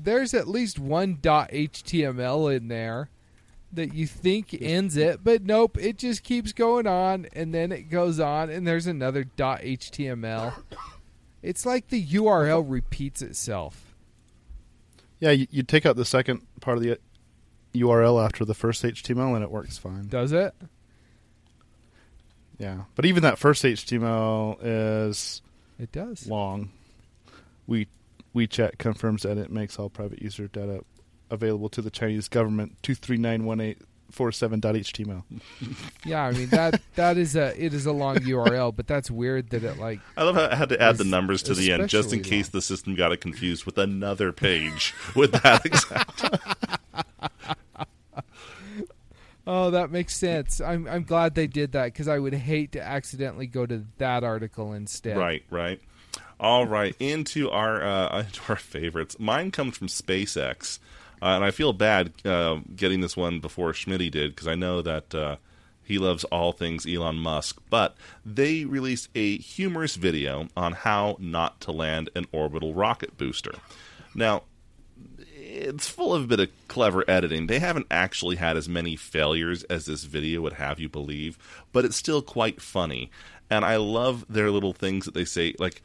there's at least one .html in there that you think ends it, but nope, it just keeps going on, and then it goes on, and there's another .html. It's like the U R L repeats itself. Yeah, you, you take out the second part of the U R L after the first H T M L, and it works fine. Does it? Yeah, but even that first H T M L is it does long. We WeChat confirms that it makes all private user data available to the Chinese government. two three nine one eight four seven dot h t m l. Yeah, I mean that that is a it is a long U R L, but that's weird that it like. I love how I had to add the numbers to the end just in case long. The system got it confused with another page with that exact. Oh, that makes sense. I'm I'm glad they did that because I would hate to accidentally go to that article instead. Right, right. All right, into our uh, into our favorites. Mine comes from SpaceX. Uh, and I feel bad uh, getting this one before Schmitty did because I know that uh, he loves all things Elon Musk. But they released a humorous video on how not to land an orbital rocket booster. Now, it's full of a bit of clever editing. They haven't actually had as many failures as this video would have you believe, but it's still quite funny. And I love their little things that they say, like,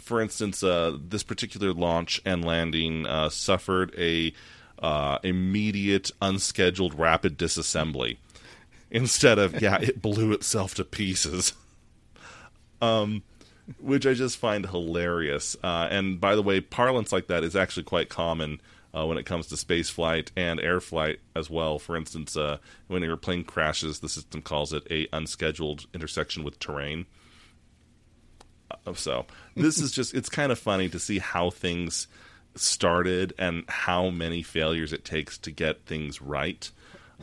for instance, uh, this particular launch and landing uh, suffered a... Uh, immediate, unscheduled, rapid disassembly. Instead of, yeah, it blew itself to pieces. um, which I just find hilarious. Uh, and by the way, parlance like that is actually quite common uh, when it comes to space flight and air flight as well. For instance, uh, when an airplane crashes, the system calls it a unscheduled intersection with terrain. Uh, so this is just, it's kind of funny to see how things started and how many failures it takes to get things right.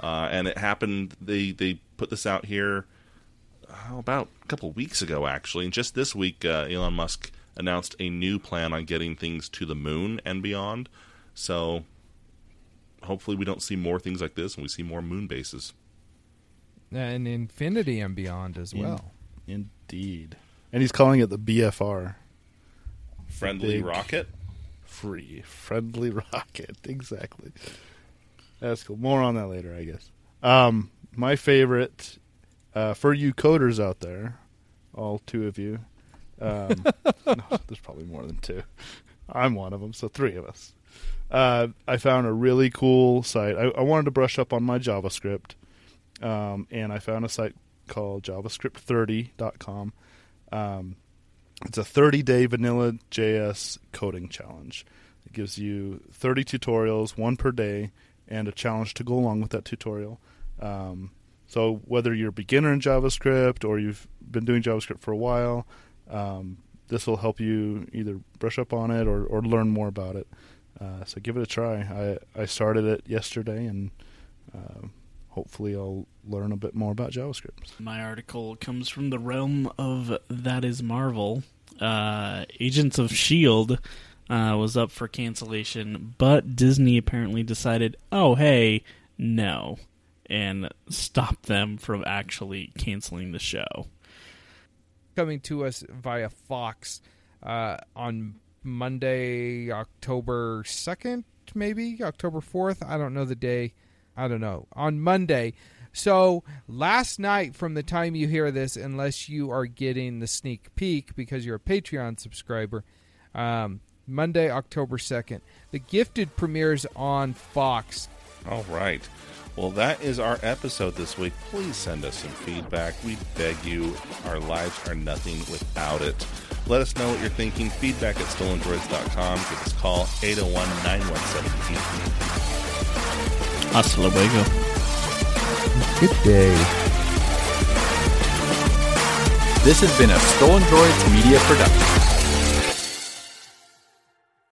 Uh, and it happened, they, they put this out here oh, about a couple weeks ago, actually. And just this week, uh, Elon Musk announced a new plan on getting things to the moon and beyond. So hopefully we don't see more things like this and we see more moon bases. And infinity and beyond as well. In- indeed. And he's calling it the B F R. Friendly Big. Rocket? Free friendly rocket, exactly. That's cool. More on that later, I guess. Um, my favorite uh, for you coders out there, all two of you. Um, no, there's probably more than two. I'm one of them, so three of us. Uh, I found a really cool site. I, I wanted to brush up on my JavaScript, um, and I found a site called javascript thirty dot com. Um, It's a thirty-day vanilla J S coding challenge. It gives you thirty tutorials, one per day, and a challenge to go along with that tutorial. Um, so whether you're a beginner in JavaScript or you've been doing JavaScript for a while, um, this will help you either brush up on it or, or learn more about it. Uh, so give it a try. I, I started it yesterday, and uh, hopefully I'll learn a bit more about JavaScript. My article comes from the realm of That Is Marvel. Uh, Agents of S H I E L D uh, was up for cancellation, but Disney apparently decided, oh, hey, no, and stopped them from actually canceling the show. Coming to us via Fox uh, on Monday, October second, maybe? October fourth? I don't know the day. I don't know. On Monday. So last night from the time you hear this, unless you are getting the sneak peek because you're a Patreon subscriber, um, Monday, October second, The Gifted premieres on Fox. All right. Well, that is our episode this week. Please send us some feedback. We beg you. Our lives are nothing without it. Let us know what you're thinking. Feedback at stolen droids dot com. Give us a call, eight oh one, nine one seven, eight. Hasta luego. Good day. This has been a Stolen Droids Media production.